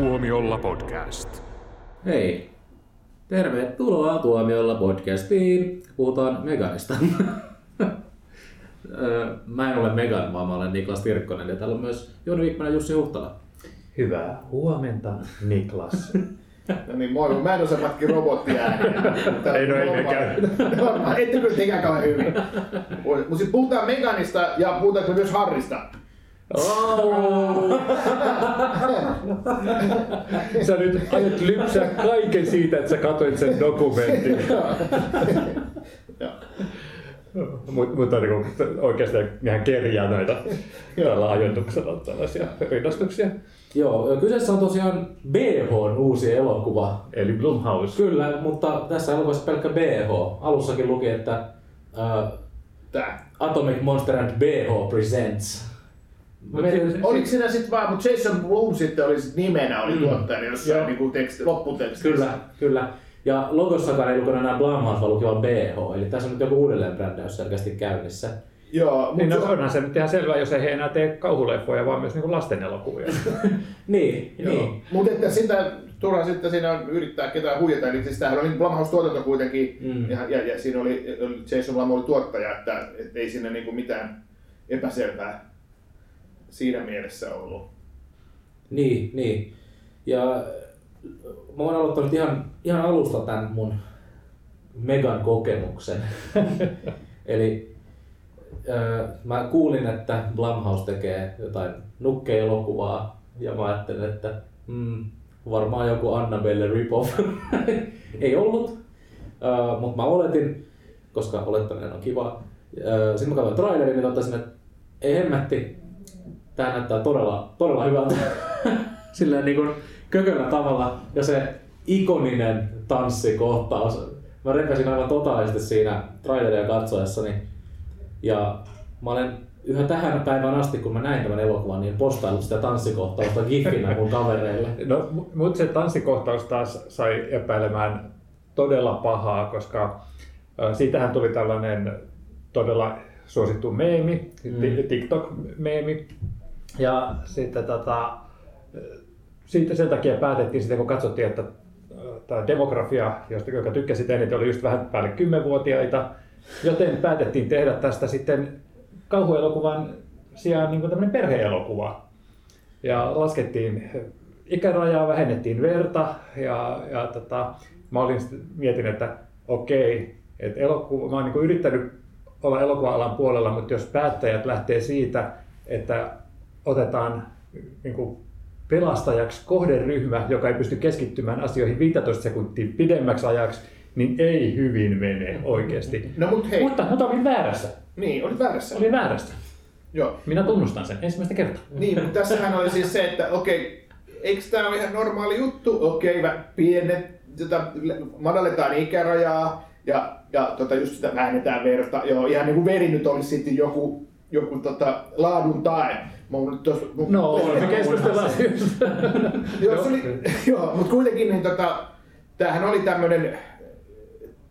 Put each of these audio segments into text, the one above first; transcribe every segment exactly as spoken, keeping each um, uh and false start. Tuomiolla podcast. Hei, tervetuloa Tuomiolla podcastiin. Puhutaan Meganista. Mä en ole Megan, vaan mä olen Niklas Tirkkonen ja täällä on myös Jouni Wikman ja Jussi Huhtala. Hyvää huomenta, Niklas. No niin, moi. Mä en osaa matkia robottiääniä. Ei, no ei me käy. Ette kyllä tekään kauhean hyvin. Mutta sitten puhutaan Meganista ja puhutaanko myös Harrista? Oh. Sä nyt ajat lypsää kaiken siitä, että sä katsoit sen dokumentin. Mutta mut niinku, oikeastaan ihan kerjää noita tällä ajoituksella tällaisia rinnastuksia. Joo, kyseessä on tosiaan B H:n uusi elokuva. Eli Blumhouse. Kyllä, mutta tässä elokuvassa pelkkä B H. Alussakin luki, että uh, tää Atomic Monster and B H Presents. Mietin, oliko siinä sitten vaan, mutta Jason Blum sitten oli sit nimenä, oli tuottajana jossain niinku teksti, lopputekstissä. Kyllä, kyllä. Ja logossakaan ei lukenut enää Blumhouse, vaan luki vaan B H, eli tässä on nyt joku uudelleenbrändäys selkeästi käynnissä. Joo, niin no, onhan se nyt ihan selvää, jos ei enää tee kauhuleffoja, vaan myös niinku lasten elokuvia. niin, Joo. niin. Mutta että sitä turha sitten siinä on yrittää ketään huijata, eli siis tämähän oli Blumhouse-tuotanto kuitenkin, mm. ja, ja, ja siinä oli Jason Blum oli tuottaja, että et ei siinä niinku mitään epäselvää siinä mielessä ollut. Niin, niin. Ja mä oon aloittanut ihan, ihan alusta tämän mun Megan kokemuksen. Eli äh, mä kuulin, että Blumhouse tekee jotain nukkeelokuvaa ja mä ajattelin, että mm, varmaan joku Annabelle rip-off. Ei ollut, äh, mutta mä oletin, koska olettaminen on kiva. Äh, sitten mä katsoin trailerin ja totesin, että ei hemmätti. Tää näyttää todella, todella hyvältä silleen niin kuin kököllä tavalla ja se ikoninen tanssikohtaus. Mä repäsin aivan totaalisesti siinä traileria katsoessani ja mä olen yhä tähän päivään asti, kun mä näin tämän elokuvan, niin postaillut sitä tanssikohtausta giffinä mun kavereille. No, mut se tanssikohtaus taas sai epäilemään todella pahaa, koska siitähän tuli tällainen todella suosittu meemi, mm. TikTok-meemi. Ja sitten tota, siitä sen takia päätettiin sitten, kun katsottiin, että tämä demografia, josta, joka tykkäsi eniten, oli just vähän päälle kymmenvuotiaita, joten päätettiin tehdä tästä sitten kauhuelokuvan sijaan niin kuin tämmöinen perhe-elokuva. Ja laskettiin ikärajaa, vähennettiin verta ja, ja tota, mä olin sitten, mietin, että okei, että elokuva, mä oon niin kuin yrittänyt olla elokuva-alan puolella, mutta jos päättäjät lähtee siitä, että otetaan niin kuin pelastajaksi kohderyhmä, joka ei pysty keskittymään asioihin viisitoista sekuntia pidemmäksi ajaksi, niin ei hyvin mene oikeasti. No, mut hei. Mutta, mutta olin väärässä. Niin, olin väärässä. Olin väärässä. Joo. Minä tunnustan sen ensimmäistä kertaa. Niin, mutta tässähän oli siis se, että okei, eikö tämä ole ihan normaali juttu? Okei, pienet, madalletaan ikärajaa. Ja, ja tota, just sitä vähennetään verta. Joo, ihan niin kuin veri nyt olisi sitten joku, joku tota, laadun tae. Mä oon nyt tossa... No, me keskustellaan syystä. Joo, mutta kuitenkin niin, tota, tämähän oli tämmöinen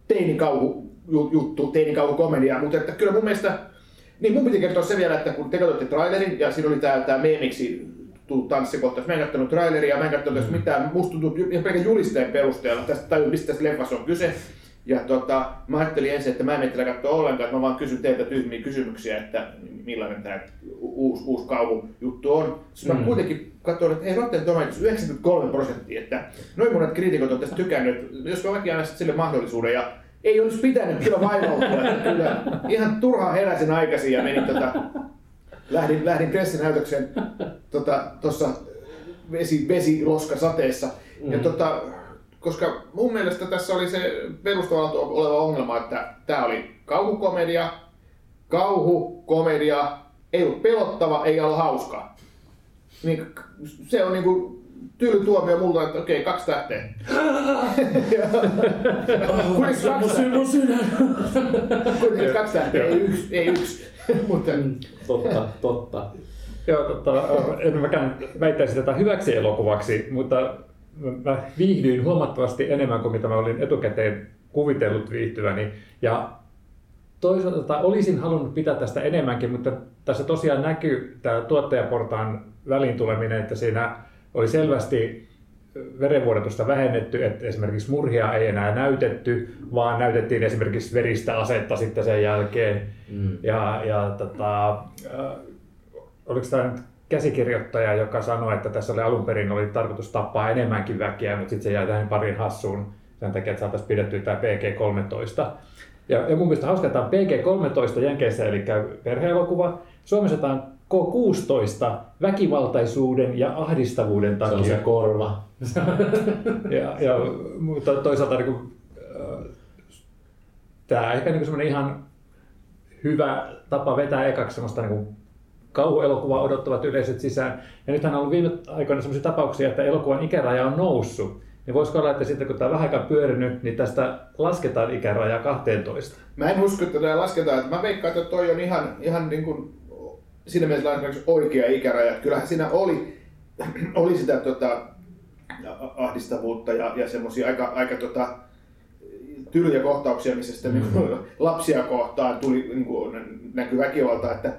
teinikauhu juttu, teinikauhukomedia. Mutta että kyllä mun mielestä, niin mun piti kertoa se vielä, että kun te katsoitte trailerin ja siinä oli tää, tää meemiksi tullut tanssikohtaus. Mä en kattonut traileria, mä en kattonut tästä mitään. Musta tuntuu ihan pelkän julisteen perusteella, tästä tajun, mistä tässä leffassa on kyse. Ja tota, mä ajattelin ensin, että mä en mitään katsoa ollenkaan, että mä vaan kysyn teiltä tyhmiä kysymyksiä, että millainen tämä uusi, uusi kauhujuttu on. Sitten mä mm. kuitenkin katsoin, että ei Rotten Tomatoes yhdeksänkymmentäkolme prosenttia, että noin monet kriitikot on tästä tykännyt, jos mä mäkin annan sille mahdollisuuden. Ja ei olisi pitänyt kyllä vaivautua, että kyllä ihan turhaan heräsin aikaisin ja menin, tota, lähdin, lähdin pressinäytöksen tuossa tota, vesi, vesiloskasateessa. Mm. Ja, tota, koska mun mielestä tässä oli se perustavalla oleva ongelma, että tää oli kauhukomedia, kauhukomedia, ei ollut pelottava, ei ollut hauska. Niin se on niinku tylytuomio multa, että okei, kaksi tähteä. Kuitenkin kaksi tähteä, ei yksi, ei yksi. Totta, totta. Joo, totta. En mäkään väittäisi tätä hyväksi elokuvaksi, mutta mä viihdyin huomattavasti enemmän kuin mitä mä olin etukäteen kuvitellut viihtyväni. Ja toisaalta olisin halunnut pitää tästä enemmänkin, mutta tässä tosiaan näkyy tämä tuottajaportaan väliin tuleminen, että siinä oli selvästi verenvuodatusta vähennetty, että esimerkiksi murhia ei enää näytetty, vaan näytettiin esimerkiksi veristä asetta sitten sen jälkeen. Mm. Ja, ja tota, äh, oliko tämä nyt käsikirjoittaja, joka sanoi, että tässä oli alun perin oli tarkoitus tappaa enemmänkin väkeä, mutta sitten se jäi tähän parin hassuun sen takia, että saataisiin pidettyä tämä P G kolmetoista. Ja, ja mun mielestä hauska, että on P G kolmetoista Jenkeissä, eli perhe-elokuva. Suomessa tämä on K kuusitoista väkivaltaisuuden ja ahdistavuuden takia. Se on se korva. ja, ja, mutta toisaalta niin kuin, tämä on ehkä niin semmoinen ihan hyvä tapa vetää ekaksi semmoista niin kuin kauhuelokuvaa odottavat yleiset sisään. Ja nythän on ollut viime aikoina sellaisia tapauksia, että elokuvan ikäraja on noussut. Niin voisiko olla, että sitten kun tämä on vähän aikaa pyörinyt, niin tästä lasketaan ikäraja kaksitoista? Mä en usko, että tämä lasketaan. Mä veikkaan, että toi on ihan, ihan niin kuin siinä mielessä oikea ikäraja. Kyllähän siinä oli, oli sitä tota, ahdistavuutta ja, ja semmoisia aika, aika tota, tylyjä kohtauksia, missä sitten mm-hmm. niin kuin, lapsia kohtaan tuli niin kuin, näkyy väkivaltaa. Että,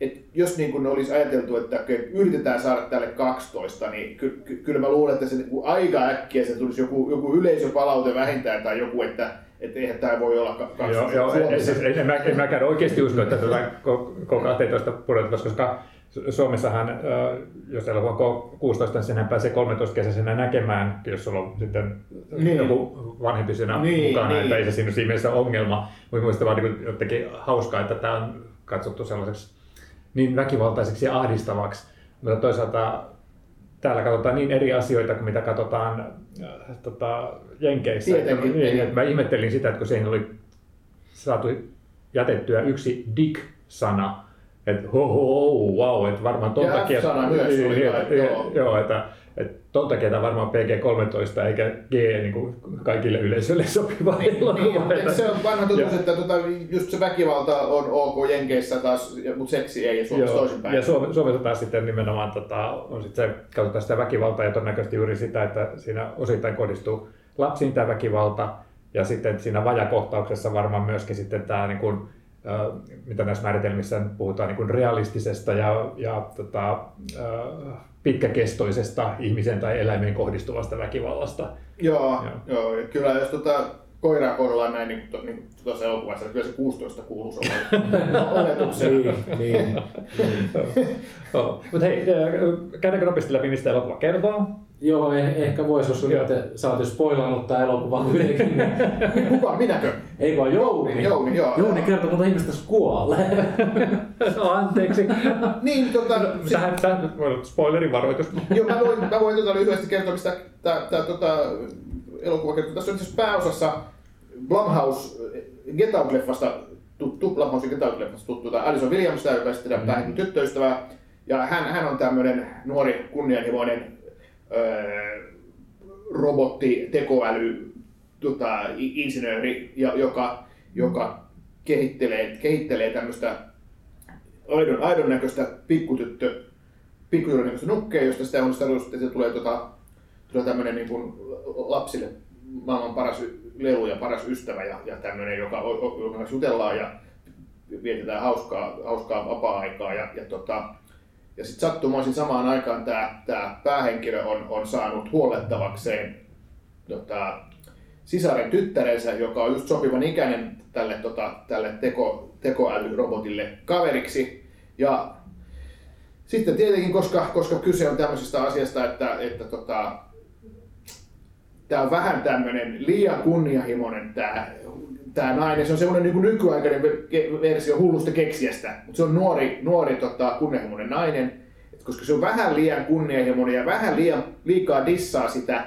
et jos niin kun olisi ajateltu, että yritetään saada tälle kaksitoista, niin ky- ky- kyllä mä luulen, että se niin aika äkkiä se tulisi joku, joku yleisöpalaute vähintään tai joku, että et eihän tämä voi olla kaksitoista. Joo, joo, siis, en, mä, en mäkään oikeasti usko, että tuota K kaksitoista pudotetaan, koska Suomessahan, jos elokuva K kuusitoista, niin senhän pääsee kolmetoistakesäisenä näkemään, jos sulla on sitten niin. joku vanhempi siinä niin, mukana, niin. että ei se siinä, siinä mielessä ole ongelma. Mutta mielestäni vaan niin jotenkin hauskaa, että tämä on katsottu sellaiseksi niin väkivaltaiseksi ja ahdistavaksi, mutta toisaalta täällä katsotaan niin eri asioita kuin mitä katsotaan tota, Jenkeissä. Tietenkin, että, niin, että mä ihmettelin sitä, että kun siihen oli saatu jätettyä yksi dick-sana, että ho ho wow, että varmaan ton takia, ton takia tämä varmaan P G kolmetoista eikä G niin kuin kaikille yleisölle sopiva elokuva. Niin, se on vanha totuus, että tuota, just se väkivalta on ok Jenkeissä taas, mutta seksi ei, ja Suomessa toisinpäin. Ja Suomessa taas sitten nimenomaan tota, on sit se, katsotaan sitä väkivaltaa ja todennäköisesti juuri sitä, että siinä osittain kohdistuu lapsiin tämä väkivalta ja sitten siinä vajakohtauksessa varmaan myöskin sitten tämä niin kuin, mitä näissä määritelmissä puhutaan niin kuin realistisesta ja, ja tota, pitkäkestoisesta ihmisen tai eläimeen kohdistuvasta väkivallasta. Joo, joo. joo. Kyllä jos tota, koiraa kohdellaan näin niin kuin niin, tuossa elokuvassa, niin kyllä se kuusitoista kuuluisi olla oletuksena. Niin, mutta hei, käydäänkö nopeasti läpi, mistä elokuva kertoo? Joo, eh- ehkä voisi, jos sä oot jo spoilannut tää elokuva kuitenkin. Kuka, minäkö? Ei vaan Jouni. Jouni, joo. Jouni kertoo, mutta ihmiset tässä kuolee. No anteeksi. niin, tota... No, sit... Tähän, tähän voi spoilerivaroitus. Joo, mä voin, mä voin tota lyhyesti kertoa, mistä tää, tää tota, elokuva kertoo. Tässä on itse asiassa pääosassa Blumhouse Get Out-leffasta tuttu, Blumhouse Get Out-leffasta tuttu, tai Alison Williams, joka sitten mm. tähän tyttöystävää. Ja hän, hän on tämmönen nuori kunnianhimoinen robotti, tekoäly, tota, insinööri, joka, joka kehittelee, kehittelee tämmöistä aidon, aidon näköistä pikkutyttö, pikkutytön näköistä nukkea, josta sitä on tarkoitus, että se tulee tota, tota niin kuin lapsille maailman paras lelu ja paras ystävä ja, ja tämmöinen, joka, joka jutellaan ja vietetään hauskaa, hauskaa vapaa-aikaa. Ja, ja tota, Ja sitten sattumoisin samaan aikaan tämä, tämä päähenkilö on, on saanut huolettavakseen tota, sisaren tyttärensä, joka on just sopivan ikäinen tälle, tota, tälle teko, tekoälyrobotille kaveriksi. Ja sitten tietenkin, koska, koska kyse on tämmöisestä asiasta, että, että tota, tämä on vähän tämmöinen liian kunnianhimoinen tämä, tämä nainen. Se on semmoinen niin nykyaikainen versio hullusta keksijästä, mutta se on nuori, nuori tota, kunnianhimoinen nainen. Et koska se on vähän liian kunnianhimoinen ja vähän liian, liikaa dissaa sitä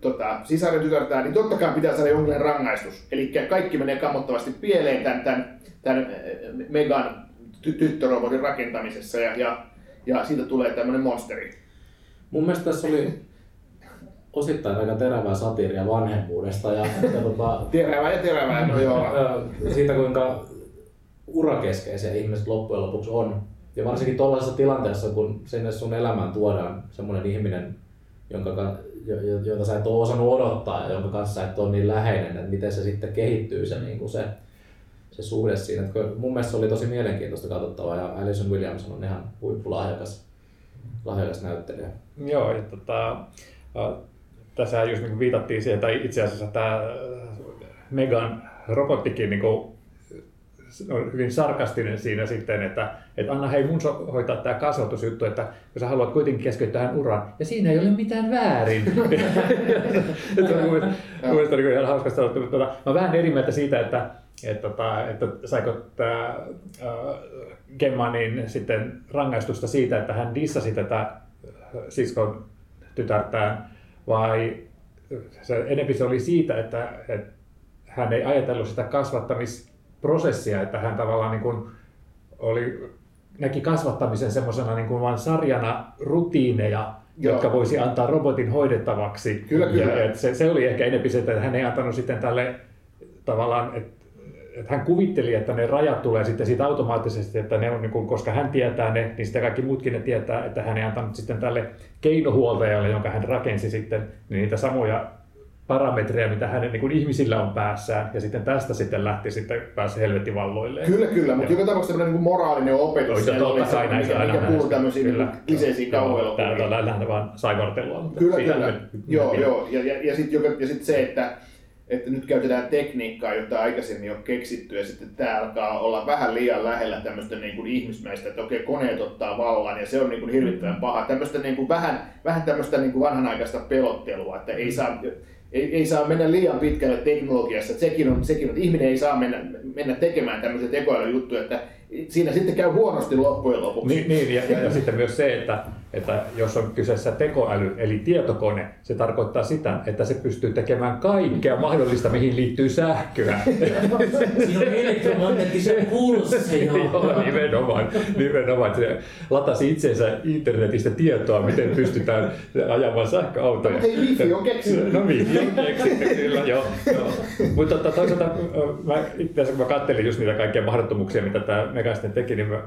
tota, sisaren tytärtää, niin totta kai pitää saada jonkinlainen rangaistus. Eli kaikki menee kammottavasti pieleen tämän, tämän, tämän Megan ty- tyttörobotin rakentamisessa ja, ja, ja siitä tulee tämmöinen monsteri. Mun mielestä tässä oli osittain aika terävää satiiria vanhemmuudesta ja tota terävää ja terävää no joo siitä, kuinka urakeskeisiä ihmiset loppujen lopuksi on ja varsinkin tuollaisessa tilanteessa, kun sinne sun elämään tuodaan semmoinen ihminen, jonka jota sä et ole osannut odottaa ja jonka kanssa sä et ole niin läheinen, että miten se sitten kehittyy se niin kuin se se suhde siinä. Että mun mielestä se oli tosi mielenkiintoista katsottavaa ja Alison Williams on ihan huippulahjakas lahjakas näyttelijä. Joo, ja tota tässä just niin viitattiin siihen, tai itse asiassa tämä Megan robottikin niin kuin, on hyvin sarkastinen siinä sitten, että, että anna hei mun so- hoitaa tämä kasvatusjuttu, että jos haluat kuitenkin keskeyttää hän uraan, ja siinä ei ole mitään väärin. Se on mun mielestä ihan hauska sanottu, mutta mä oon vähän eri mieltä siitä, että Että, että, että saiko tämä Gemma niin sitten rangaistusta siitä, että hän dissasi tätä siskon tytärtään, vai se enempi se oli siitä, että, että hän ei ajatellut sitä kasvattamisprosessia, että hän tavallaan niin kuin oli, näki kasvattamisen semmoisena niin kuin vain sarjana rutiineja, joo, jotka voisi antaa robotin hoidettavaksi. Kyllä, kyllä. Ja, se, se oli ehkä enempi se, että hän ei antanut sitten tälle tavallaan, että Että hän kuvitteli, että ne rajat tulee sitten siitä automaattisesti, että ne on, niin kuin, koska hän tietää ne, niin sitten kaikki muutkin ne tietää, että hän ei antanut sitten tälle keinohuoltajalle, jonka hän rakensi sitten, niin niitä samoja parametreja, mitä hänen niin kuin ihmisillä on päässään, ja sitten tästä sitten lähti sitten pääsi helvetin valloilleen. Kyllä, kyllä, mutta joka tapauksessa tämmöinen niin moraalinen opetus, ja totta kai näitä aina kliseisiin kauheilokuvia. Täällä on lähinnä vaan saivartelua. Kyllä, kyllä, joo, joo, ja, ja, ja sitten sit se, että että nyt käytetään tekniikkaa, jota aikaisemmin on keksitty, ja sitten tämä alkaa olla vähän liian lähellä tämmöistä niin kuin ihmismäistä, että okei, koneet ottaa vallan, ja se on niin kuin hirvittävän paha. Tämmöistä niin kuin vähän, vähän tämmöistä niin kuin vanhanaikaista pelottelua, että ei saa, ei, ei saa mennä liian pitkälle teknologiassa. Että sekin on, sekin on, että ihminen ei saa mennä, mennä tekemään tämmöisiä tekoälyjuttuja, että siinä sitten käy huonosti loppujen lopuksi. Niin, niin ja, ja, ja sitten myös se, että, että jos on kyseessä tekoäly eli tietokone, se tarkoittaa sitä, että se pystyy tekemään kaikkea mahdollista, mihin liittyy sähköä. Siinä on elektromagneettinen pulssi. Joo, nimenomaan. nimenomaan. Se latasi itseensä internetistä tietoa, miten pystytään ajamaan sähköautoja. Mutta hei, wifi on keksitty. No wifi on keksitty, kyllä. Joo, joo. Mutta toisaalta mä, itse asiassa, kun mä katselin just niitä kaikkia mahdottomuuksia, mitä tämä Mega sitten teki, niin mä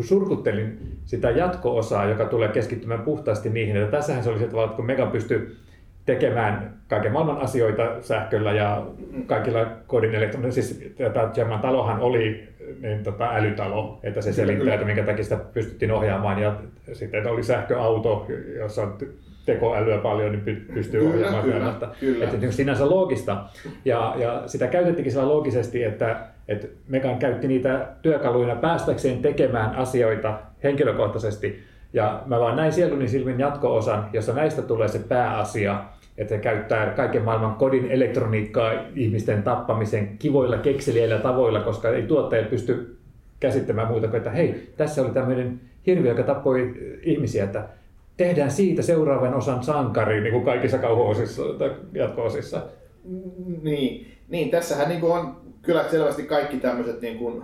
surkuttelin sitä jatko-osaa, joka tulee keskittymään puhtaasti niihin. Että tässähän se oli se tavalla, että kun Mega pystyy tekemään kaiken maailman asioita sähköllä ja kaikilla kodin elektronisilla, siis tämä Gemman talohan oli niin, tota, älytalo, että se selittää, että minkä takia sitä pystyttiin ohjaamaan, ja sitten oli sähköauto, jossa on tekoälyä paljon, niin pystyy kyllä, ohjaamaan työnnästä. Että sinänsä loogista, ja, ja sitä käytettikin sillä loogisesti, että Et Megan käytti niitä työkaluina päästäkseen tekemään asioita henkilökohtaisesti. Ja mä vaan näin sieluni silmin jatko-osan, jossa näistä tulee se pääasia, että se käyttää kaiken maailman kodin elektroniikkaa ihmisten tappamisen kivoilla kekseliäillä tavoilla, koska ei tuottajat pysty käsittämään muuta kuin, että hei, tässä oli tämmöinen hirviö, joka tappoi ihmisiä, että tehdään siitä seuraavan osan sankari, niin kuin kaikissa kauho-osissa tai jatko-osissa. Niin, niin tässähän niin kuin on kyllä selvästi kaikki tämmöiset niin kuin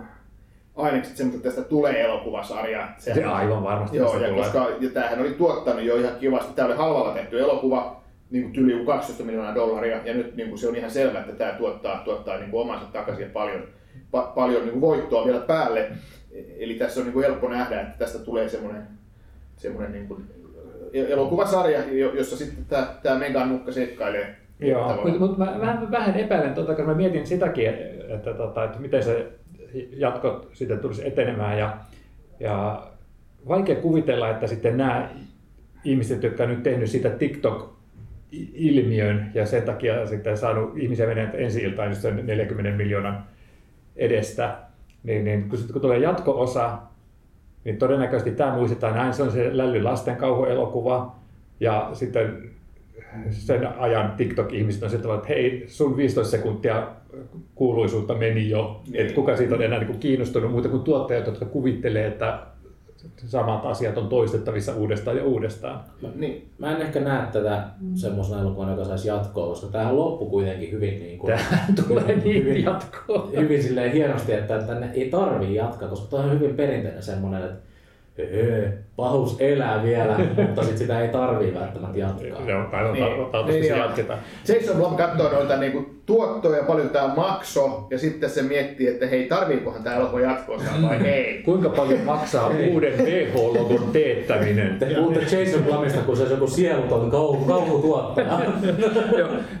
ainekset semmoiset, tästä tulee elokuvasarja. Se aivan varmasti joo, ja tulee. Koska ja tämähän oli tuottanut jo ihan kivasti, tämä oli halvalla tehty elokuva, niin kuin tyli kaksitoista miljoonaa dollaria, ja nyt niin kuin se on ihan selvä, että tämä tuottaa, tuottaa niin kuin omansa takaisin ja paljon, pa- paljon niin kuin voittoa vielä päälle. Eli tässä on niin kuin helppo nähdä, että tästä tulee semmoinen, semmoinen niin kuin elokuvasarja, jossa sitten tämä, tämä Megan nukka seikkailee. Joo, mutta mut mä vähän, vähän epäilen, tuota, kun mä mietin sitäkin, että, että, että miten se jatkot sitten tulisi etenemään, ja, ja vaikea kuvitella, että sitten nämä ihmiset, jotka on nyt tehnyt sitä TikTok-ilmiön ja sen takia sitten saanut ihmisiä mennä ensi iltaan just sen neljänkymmenen miljoonan edestä, niin, niin kun, kun tulee jatko-osa, niin todennäköisesti tämä muistetaan näin, se on se Lälly lasten kauhuelokuva, ja sitten sen ajan TikTok-ihmiset on siltä, että hei, sun viisitoista sekuntia kuuluisuutta meni jo, niin. Että kuka siitä on enää niin kuin kiinnostunut muuta kuin tuottajat, jotka kuvittelee, että samat asiat on toistettavissa uudestaan ja uudestaan. Mä, niin. Mä en ehkä näe tätä semmoisena elokuvana, joka saisi jatkoa, koska tämähän loppui kuitenkin hyvin niin kuin, tulee niin hyvin, jatkoa. Hyvin silleen hienosti, että tänne ei tarvii jatkaa, koska tämä on hyvin perinteinen semmoinen, että Öö, pahuus elää vielä, mutta sit sitä ei tarvii välttämättä jatkaa. Joo, tai toivottavasti se jatketaan. Jason Blum katsoo noita niinku tuottoja, paljon tää makso, ja sitten se miettii, että hei, tarviikohan tää elokuva jatko-osaa vai ei. Kuinka paljon maksaa uuden V H-logon teettäminen? Te puhutte Jason Blumista, kun se on joku sieluton kauhutuottaja.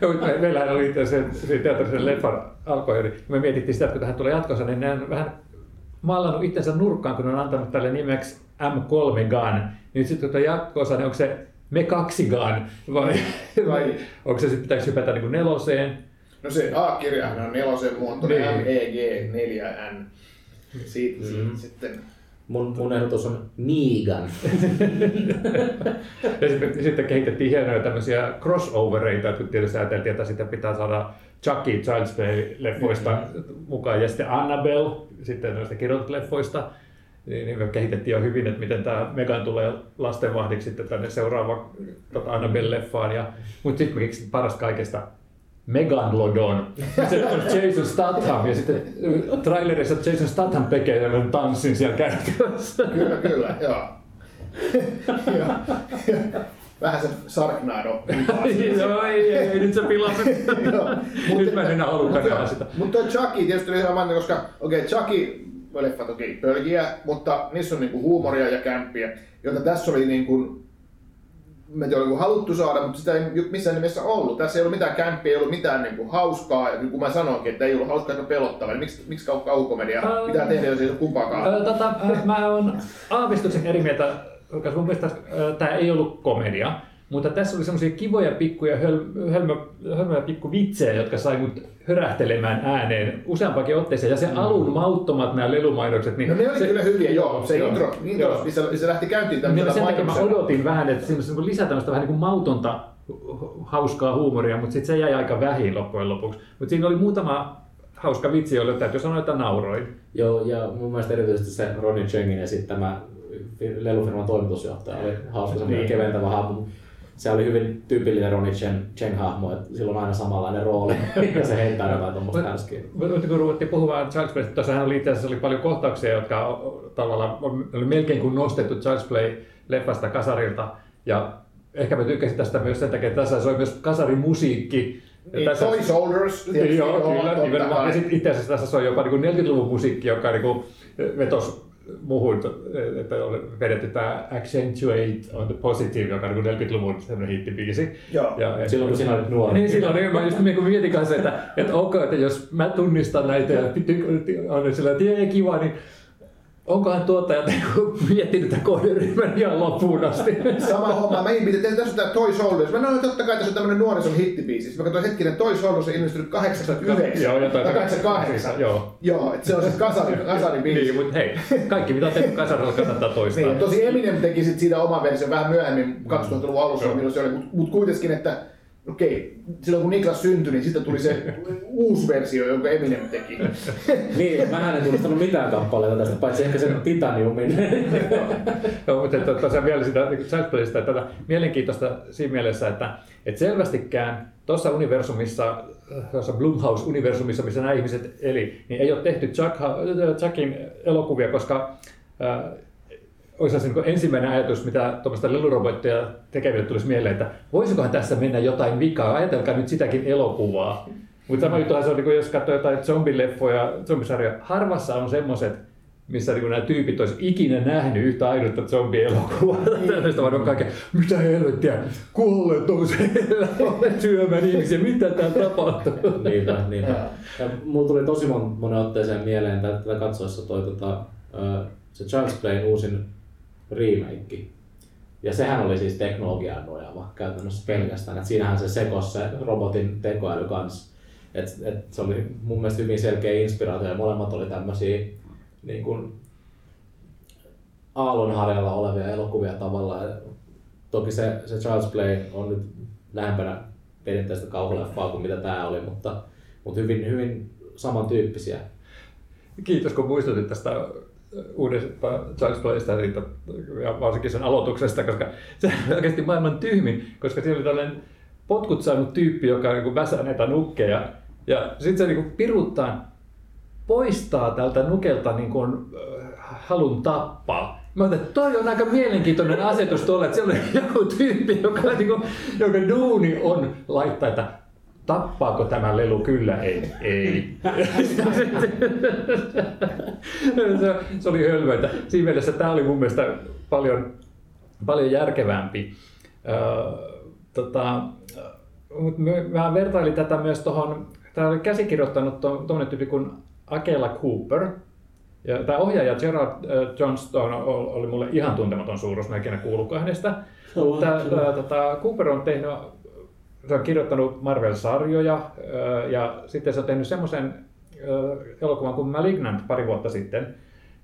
Joo, meillähän oli se teatterisen leffan alkoheli. Me mietittiin sitä, että kun tähän tulee jatkossa, niin ne on vähän mallannut itsensä nurkkaan, kun on antanut tälle nimeksi M kolme Gun. Nyt sitten kun tuo jatko-osa, niin onko se me kaksikaan, vai, vai onko se sitten pitäisi hypätä niin kuin neloseen? No se A-kirjahan on nelosen muotoinen, niin. M, E, G, neljä N. Siitä mm. sitten... Mun, mun ehdotus on Negan. Ja sitten, sitten kehitettiin hienoja tämmöisiä crossovereita, että tietysti ajateltiin, että sitä pitää saada Chucky Child's Play-leffoista mm-hmm. mukaan ja sitten Annabelle, sitten noista kirjoitusleffoista. Niin kehitettiin jo hyvin, että miten tämä Megan tulee lastenvahdiksi sitten tänne seuraavaan tota Annabelle-leffaan. Ja, mutta sitten me keksin parasta kaikesta. Megalodon. Se on Jason Statham ja sitten trailerissa Jason Statham tekee tämän tanssin siellä käytävässä. Kyllä, kyllä, joo. Vähän se Sharknado. Joo, ei, ei, nyt se pilasit. Nyt mä en enää halukkaan sitä. Mutta Chucky tietysti oli ihan mainita, koska okei, Chucky leffat okei pöljiä, mutta niissä on niinku huumoria ja kämpiä, jota tässä oli niinku mä en tiedä, oliko haluttu saada, mutta sitä ei missään nimessä ollut. Tässä ei ollut mitään kämppiä, ei ollut mitään niin kuin, hauskaa. Ja niin kuin mä sanoinkin, että ei ollut hauskaa eikä pelottavaa. Niin miksi miksi kauhukomedia uh, pitää tehdä, jos ei ole kumpaakaan? Uh, tota, uh, mä oon aavistuksen eri mieltä, koska mun mielestä uh, tää ei ollut komedia. Mutta tässä oli semmoisia kivoja pikkuja, höl- hölmö, hölmöjä pikku vitsejä, jotka sai mut hörähtelemään ääneen useampakin otteeseen. Ja se mm. alun mauttomat nämä lelumainokset. Niin no ne oli se, kyllä hyviä, joo. Se joo, intro, intro joo. Missä, missä lähti käyntiin tämmöisellä niin, mainoksella. Mä odotin vähän, että siinä on lisää tämmöistä vähän niin kuin mautonta hauskaa huumoria, mutta sitten se jäi aika vähin loppujen lopuksi. Mutta siinä oli muutama hauska vitsi, jolle täytyy sanoa, että nauroin. Joo, ja mun mielestä erityisesti se Ronnie Chengin ja sitten tämä lelufirman toimitusjohtaja oli hauska, semmoinen niin. keventävä hahmo. Se oli hyvin tyypillinen Ronnie Cheng-hahmo, että sillä on aina samanlainen rooli, ja se heittää jotain tuommoista hänskin. Kun ruvettiin puhumaan Child's Playsta, tuossahan oli itse asiassa oli paljon kohtauksia, jotka tavallaan oli melkein kuin nostettu Child's Play-leffasta kasarilta. Ja ehkä mä tykkäsin tästä myös sen takia, että tässä soi myös kasarimusiikki. Niin, tässä... Toy Soldiers. Joo, kyllä, nimenomaan. Itse asiassa tässä soi jopa niin neljäkymmentäluvun musiikki, joka niin vetosi muuhun, että on vedetty tämä Accentuate on the Positive, joka on neljäkymmentäluvun semmoinen hittibiisi. Joo, ja silloin kun sinä olet nuori. Niin, silloin niin, mä just niin, mietin kanssa, että, että okay, että jos mä tunnistan näitä ja on sillä tie ja kiva, niin onkohan tuottajat miettinyt tämän kohderyhmän ihan loppuun asti? Sama homma. Mä ihmetin, että tässä on tämä Toy Soldiers. Mä no, totta kai tässä on tämmöinen nuorison hittibiisi. Sitten mä katsoin hetkinen, Toy Soldiers on ilmestynyt kahdeksankymmentäyhdeksän. Joo, jotain. Tai kahdeksankymmentäkahdeksan. Joo. Joo, että se on siis kasarin, kasarin biisi. Niin, mutta hei, kaikki mitä on tehty kasarilla kannattaa toistaa. Niin, tosi Eminem teki sit siitä oman version vähän myöhemmin kaksituhattaluvun alussa, milloin se oli, mutta kuitenkin, että okei, silloin kun Niklas syntyi, niin sitten tuli se uusi versio, jonka Eminem teki. Niin, mähän en tunnistanut mitään kappaleita tästä, paitsi ehkä sen Titaniumin. No, mutta tosiaan vielä sitä Childplaysta, tätä mielenkiintoista siinä mielessä, että et selvästikään tuossa universumissa, tuossa Blumhouse-universumissa, missä nämä ihmiset eli, niin ei ole tehty Chuckin elokuvia, koska äh, Oisasi niin ensimmäinen ajatus, mitä tuommoista lelurobottia tekeville tulisi mieleen, että voisikohan tässä mennä jotain vikaa, ajatelkaa nyt sitäkin elokuvaa. Mutta sama juttuhan se on, niin jos katsoo jotain zombileffoja, zombisarjoja, harvassa on semmoiset, missä niin nämä tyypit olisi ikinä nähnyt yhtä ainutta zombielokuvaa. Tällaista vaan on kaikkea, mitä helvettiä, kuolleet on syömän ihmisiä, mitä täällä tapahtuu? Niinpä, niinpä. Mulla tuli tosi monen otteeseen mieleen tätä katsoessa toi tota, se Child's Playn uusin remake. Ja sehän oli siis teknologiaan nojaava käytännössä pelkästään. Et siinähän se sekos se robotin tekoäly kanssa. Et, et se oli mun mielestä hyvin selkeä inspiraatio ja molemmat oli tämmöisiä niin kuin aallonharjalla olevia elokuvia tavallaan. Toki se, se Child's Play on nyt lähempänä perinteistä kauhuleffaa kuin mitä tää oli, mutta, mutta hyvin, hyvin samantyyppisiä. Kiitos kun muistutit tästä uudesta Child's Playsta ja varsinkin sen aloituksesta, koska se on oikeasti maailman tyhmin, koska siellä oli tällainen potkut saanut tyyppi, joka niin kuin väsää näitä nukkeja ja sitten se niin kuin piruttaan poistaa tältä nukelta niin kuin halun tappaa. Mä otan, että toi on aika mielenkiintoinen asetus tuolla, että siellä on joku tyyppi, joka, niin kuin, joka duuni on laittaa, että tappaako tämä lelu? Kyllä ei. Ei. Se oli hölmöitä. Siinä mielessä tämä oli mun mielestä paljon, paljon järkevämpi. Öö, tota, mut mä vertailin tätä myös tuohon, tää oli käsikirjoittanut tuommoinen tyyppi kuin Akela Cooper, Ja tämä ohjaaja Gerard Johnston oli mulle ihan tuntematon suuruus, mä ikinä kuullutkaan hänestä. Cooper on tehnyt, se on kirjoittanut Marvel-sarjoja ja sitten se on tehnyt semmoisen elokuvan kuin Malignant pari vuotta sitten,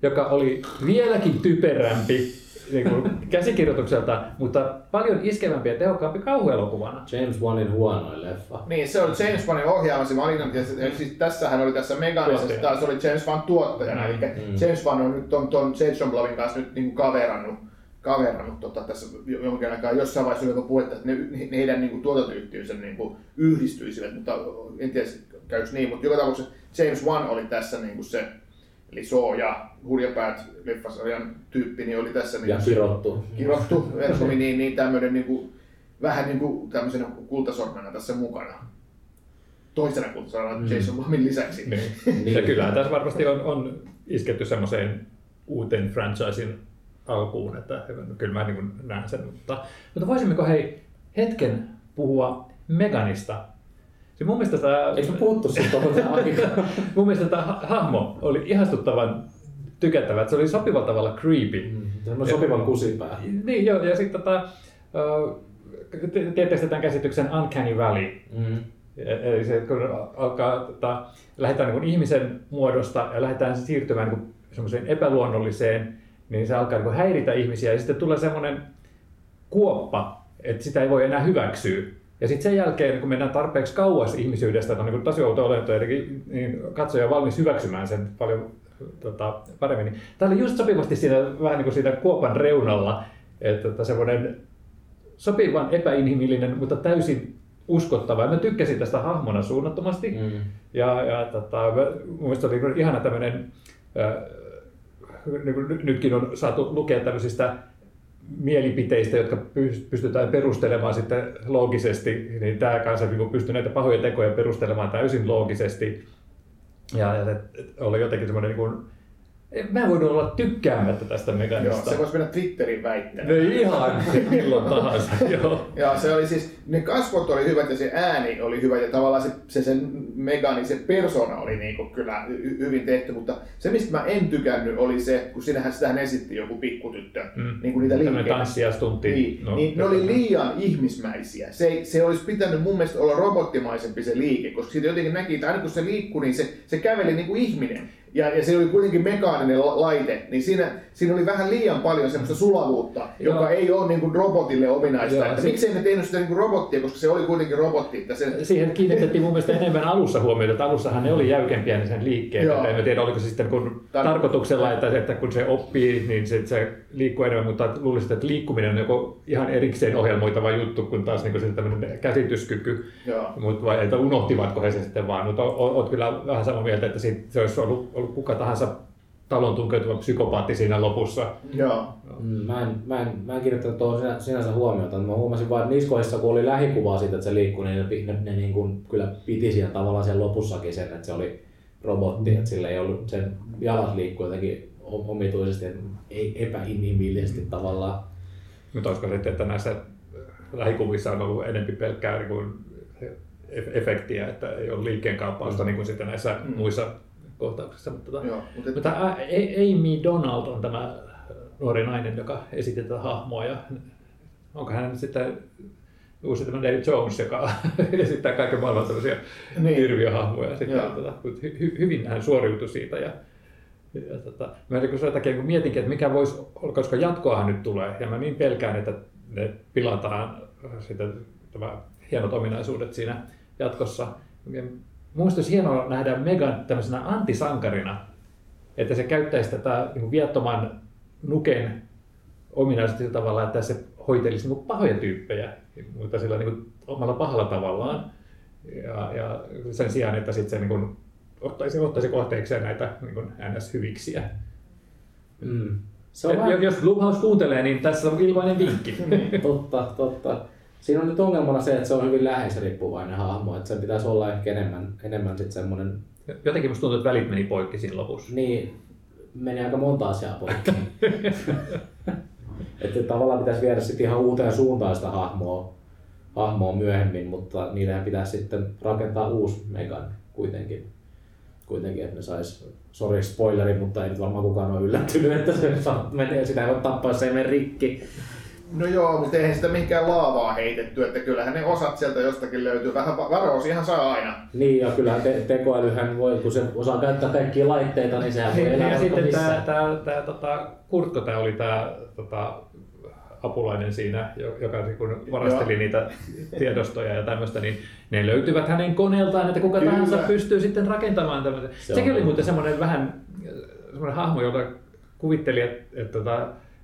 joka oli vieläkin typerämpi niin kuin käsikirjoitukselta, mutta paljon iskevämpi ja tehokkaampi kauhuelokuvana. James Wanin huonoin leffa. Niin, se oli James Wanin ohjaamasi Malignant, ja siis tässähän oli tässä Meganisessa, taas oli James Wan tuottajana, mm. eli mm. James Wan on nyt ton, ton Jason Bloomin kanssa nyt niin kuin kaverannut. kaverannut tota, tässä jonkin aikaa, jossain vaiheessa oli joku puhetta, että ne, ne, heidän niin kuin, tuotantoyhtiönsä niin kuin, yhdistyisivät, mutta en tiedä käykö niin, mutta joka tapauksessa James Wan oli tässä niin kuin se, eli Saw ja Hurjapäät -leffasarjan tyyppi, niin oli tässä niin, ja kirottu, kirottu verkomi, niin, niin tämmöinen niin kuin, vähän niin kuin tämmöisenä kultasormena tässä mukana. Toisena kultasormena Jason Bloomin lisäksi. Ja kyllähän tässä varmasti on, on isketty semmoiseen uuteen franchisein alkuun, että kyllä mä niin näen sen, mutta, mutta voisimmeko hei hetken puhua Meganista? Se mun mielestä tämä... Eikö me puhuttu siitä? Mun mielestä tämä hahmo oli ihastuttavan tykättävä, että se oli sopivalla tavalla creepy. Mm, sopivan kusipää. Niin joo, ja sitten tota, tietysti tämän käsityksen Uncanny Valley. Mm. Eli se, kun alkaa, tota, lähdetään niin kuin ihmisen muodosta ja lähdetään siirtymään niin kuin semmoiseen epäluonnolliseen, niin se alkaa häiritä ihmisiä ja sitten tulee semmoinen kuoppa, että sitä ei voi enää hyväksyä. Ja sitten sen jälkeen, kun mennään tarpeeksi kauas ihmisyydestä, että on niin tasioitu olento, niin katsoja on valmis hyväksymään sen paljon tota, paremmin. Tämä oli just sopivasti siinä, vähän niin kuin siinä kuopan reunalla, että semmoinen sopivan epäinhimillinen, mutta täysin uskottava. Mä tykkäsin tästä hahmona suunnattomasti. Mm. Ja, ja tota, mun mielestä oli ihana tämmöinen, nytkin on saatu lukea tämmöisistä mielipiteistä, jotka pystytään perustelemaan sitten loogisesti, niin tämä kanssa pystyy näitä pahoja tekoja perustelemaan täysin loogisesti. Ja, ja oli jotenkin semmoinen niin kuin, mä voin olla tykkäämättä tästä Meganista. Se voisi mennä Twitterin väittämään. No ihan milloin tahansa, joo. Ja se oli siis, ne kasvot oli hyvät ja se ääni oli hyvä ja tavallaan se, se sen Meganin, se persona oli niinku kyllä hyvin tehty, mutta se mistä mä en tykännyt oli se, kun sinähän sitähän esitti joku pikkutyttö, mm. niinku niitä liikkeitä. Tanssiastunti. Niin, no, niin ne oli liian ihmismäisiä. Se, se olisi pitänyt mun mielestä olla robottimaisempi se liike, koska siitä jotenkin näki, että aina kun se liikkui, niin se, se käveli niinku ihminen. Ja, ja se oli kuitenkin mekaaninen laite, niin siinä, siinä oli vähän liian paljon semmoista sulavuutta, joo, joka ei ole niin kuin robotille ominaista. Joo, se... Miksei ne tehnyt sitä niin kuin robottia, koska se oli kuitenkin robotti. Että sen... Siihen kiinnitettiin mun mielestä enemmän alussa huomiota, että alussahan ne oli jäykempiä niin sen liikkeen. En tiedä, oliko se sitten kun Tar... tarkoituksella, että, että kun se oppii, niin se, se liikkuu enemmän, mutta luulisin, että liikkuminen on joko ihan erikseen ohjelmoitava juttu, kun taas niin se tämmöinen käsityskyky. Mut vai, että unohtivatko he se sitten vaan, mutta olet kyllä vähän samaa mieltä, että siitä se olisi ollut kuka tahansa talon tunkeutuva psykopaatti siinä lopussa. Joo. Mm, mä, en, mä, en, mä en kirjoittanut tuohon sinä, sinänsä huomiota. Mä huomasin vain, että niissä kohdissa, kun oli lähikuvaa siitä, että se liikkui, niin ne, ne, ne niin kuin kyllä piti siinä tavallaan sen lopussakin sen, että se oli robotti. Mm. Että sillä ei ollut, sen jalat liikkui jotenkin omituisesti, ei epäinhimillisesti mm. tavallaan. Mutta olisiko sitten, että näissä lähikuvissa on ollut enempi pelkkää kuin efektiä, että ei ole liikkeen kaappausta mm. niin kuin sitten näissä mm. muissa kohtauksessa, mutta, tota, joo, mutta, mutta Amy Donald on tämä nuori nainen, joka esitetään hahmoa, ja onko hän sitten uusi tämä David Jones, joka esittää kaiken maailman tämmöisiä niin hirviöhahmoja, sitten, tota, hy, hyvin hän suoriutui siitä. Ja, ja, tota, mä sen takia kun mietinkin, että mikä voisi, koska jatkoahan nyt tulee, ja mä niin pelkään, että ne pilataan sitä, tämä hienot ominaisuudet siinä jatkossa. Minusta olisi hienoa nähdä Megan tämmöisenä antisankarina, että se käyttäisi tätä niin viattoman nuken ominaisesti tavalla, että se hoitelisi niin pahoja tyyppejä, mutta sillä niin omalla pahalla tavallaan. Ja, ja sen sijaan, että sit se niin kuin, ottaisi, ottaisi kohteekseen näitä niin N S-hyviksiä. Mm. Vähän... Jos Blumhouse kuuntelee, niin tässä on ilmainen vinkki. Totta, totta. Siinä on nyt ongelmana se, että se on hyvin läheisriippuvainen hahmo, että sen pitäisi olla ehkä enemmän, enemmän sitten semmoinen... Jotenkin musta tuntuu, että välit meni poikki siinä lopussa. Niin, meni aika monta asiaa poikki. Että tavallaan pitäisi viedä sitten ihan uuteen suuntaan sitä hahmoa, hahmoa myöhemmin, mutta niillähän pitäisi sitten rakentaa uusi Megan kuitenkin. kuitenkin, että ne sais, sori spoileri, mutta ei nyt varmaan kukaan ole yllättynyt, että se menee, sitä ei voi tappaa, se ei mene rikki. No joo, mutta eihän sitä mihinkään laavaa heitetty, että kyllähän ne osat sieltä jostakin löytyy. Vähän varoosihan saa aina. Niin ja kyllähän te- tekoälyhän voi, kun se osaa käyttää kaikkia laitteita, niin sehän voi elää. Ja sitten tämä, tämä, tämä tota, Kurtko tämä oli tämä tota, apulainen siinä, joka kun varasteli joo. niitä tiedostoja ja tämmöistä, niin ne löytyvät hänen koneeltaan, että kuka Kyllä. tahansa pystyy sitten rakentamaan tämmöisen. Se Sekin on. Oli muuten semmoinen vähän semmoinen hahmo, jota kuvitteli, että,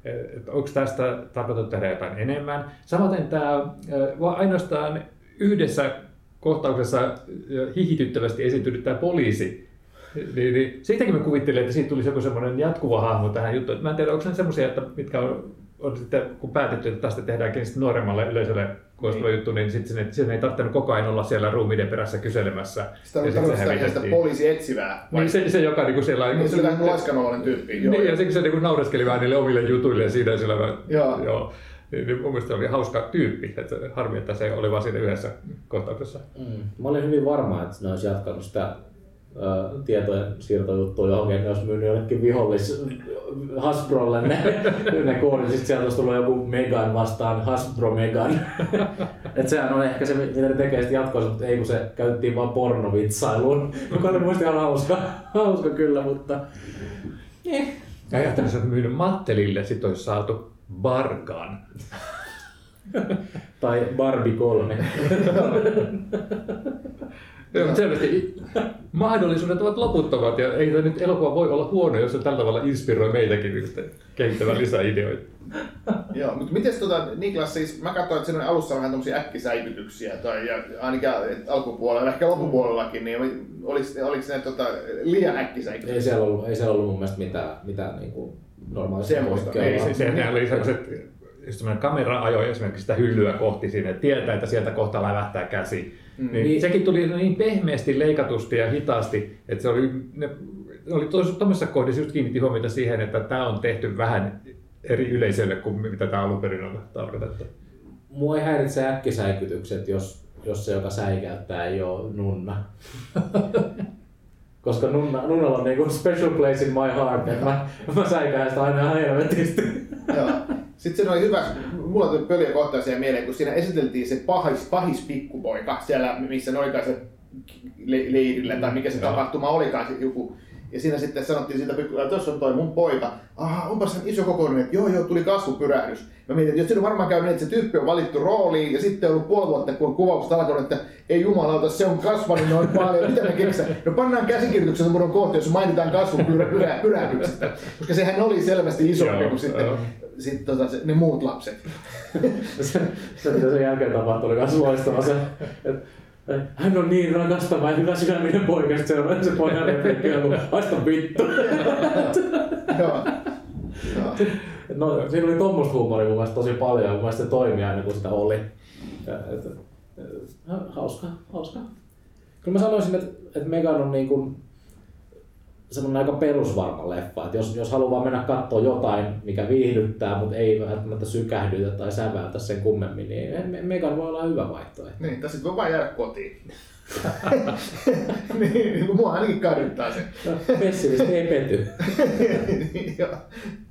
että onko tästä tarkoitettu tehdä jotain enemmän. Samaten tämä ainoastaan yhdessä kohtauksessa hihityttävästi esiintynyt tämä poliisi. Siitäkin mä kuvittelin, että siitä tuli semmoinen jatkuva hahmo tähän juttuun. Mä en tiedä, onko ne semmoisia, mitkä on, on sitten, kun päätetty, että tästä tehdäänkin nuoremmalle yleisölle koostuva niin. juttu, niin sitten sen ei tarvinnut koko ajan olla siellä ruumiiden perässä kyselemässä. Sitä on tarvittu poliisi etsivää. Niin se, se joka niin siellä... Niin, se oli vähän laskanomainen tyyppi. Joo. Niin, ja se, se niin naureskeli vähän niille omille jutuille siinä sillä vähän... Joo. joo. Niin, mun mielestä oli hauska tyyppi, että harmi, että se oli vaan siinä yhdessä kohtauksessa. Mm. Mä olin hyvin varma, että ne olisi jatkanut sitä tietojen siirtojuttuja johonkin, ne olisi myynyt jollekin vihollis Hasbrolle ne, ne koodit, sitten sieltä olisi tullut joku Megan vastaan, Hasbro Megan. Että sehän on ehkä se, mitä ne tekee sitten jatkoissa, mutta ei kun se käytettiin vaan pornovitsailuun, joka oli muista ihan hauska, hauska kyllä, mutta... Eh. Ja ajattelin, että olisi myynyt Mattelille, sitten olisi saatu Bargan. Tai Barbie kolme. Joo, selvästi mahdollisuudet ovat loputtomat ja ei tämä nyt elokuva voi olla huono, jos se tällä tavalla inspiroi meitäkin kehittämään lisää ideoita. Joo, mutta mites tota, Niklas, siis mä katsoin, että siinä alussa vähän tommosia äkkisäikytyksiä tai ja ainakin alkupuolella, ehkä loppupuolellakin, niin oliko ne tota, liian äkkisäikytyksiä? Ei siellä ollut, ei siellä ollut mun mielestä mitään, mitään niin kuin normaalista. Semmoista, ei se, sehän oli sellaiset, jos tämmöinen kamera ajoi esimerkiksi sitä hyllyä kohti sinne, tietää, että sieltä kohta lävähtää käsi. Mm. Niin sekin tuli niin pehmeästi, leikatusti ja hitaasti, että se oli, ne, oli tuossa kohdassa just kiinnitti huomiota siihen, että tämä on tehty vähän eri yleisölle kuin mitä tämä alun perin on tarkoitettu. Mua ei häiritse äkkisäikytykset, jos, jos se, joka säikäyttää, ei ole nunna. Koska nunna, nunnalla on niinku special place in my heart, että mä, mä säikään sitä aina helvetisti. Sitten se oli hyvä, mulla tuli pöliökohtaisia mieleen, kun siinä esiteltiin se pahis, pahis pikkupoika siellä, missä ne olikaan se leirillä tai mikä se Joo. tapahtuma olikaan se joku. Ja siinä sitten sanottiin siltä pikkupoika, että tuossa on toi mun poika. Aha, onpa sen iso kokoinen, että joo joo, tuli kasvupyrähdys. Mä mietin, että jos siinä on varmaan käynyt, että se tyyppi on valittu rooliin ja sitten on ollut puoli vuotta, kun on kuvauksesta alkanut, että ei jumalauta, se on kasvanut noin paljon, mitä ne keksää? No pannaan käsikirjoituksessa mun kohta, jos mainitaan kasvupyrähdyksestä, koska sehän oli selvästi isompi kuin sitten. Sitten tota, se, ne muut lapset. se, se mitä sen jälkeen tapahtui, oli myös loistava se, että hän on niin rakastava ja hyvä sydäminen poika, että se on se pojan replikki, kun haista vittu. Joo. No, siinä oli tommoista huumoria mun mielestä tosi paljon ja mun mielestä se toimi aina kun sitä oli. Ja, et, hauska, hauska. Kyllä mä sanoisin, että, että Megan on niin kuin semmoinen aika perusvarma leffa, että jos, jos haluaa mennä katsoa jotain, mikä viihdyttää, mutta ei välttämättä sykähdytä tai säväytä sen kummemmin, niin Megan voi olla hyvä vaihtoehto. Niin, tai sit voi vaan jäädä kotiin. niin, mua ainakin kaduttaa se. No, pessimistä ei pety. niin, joo.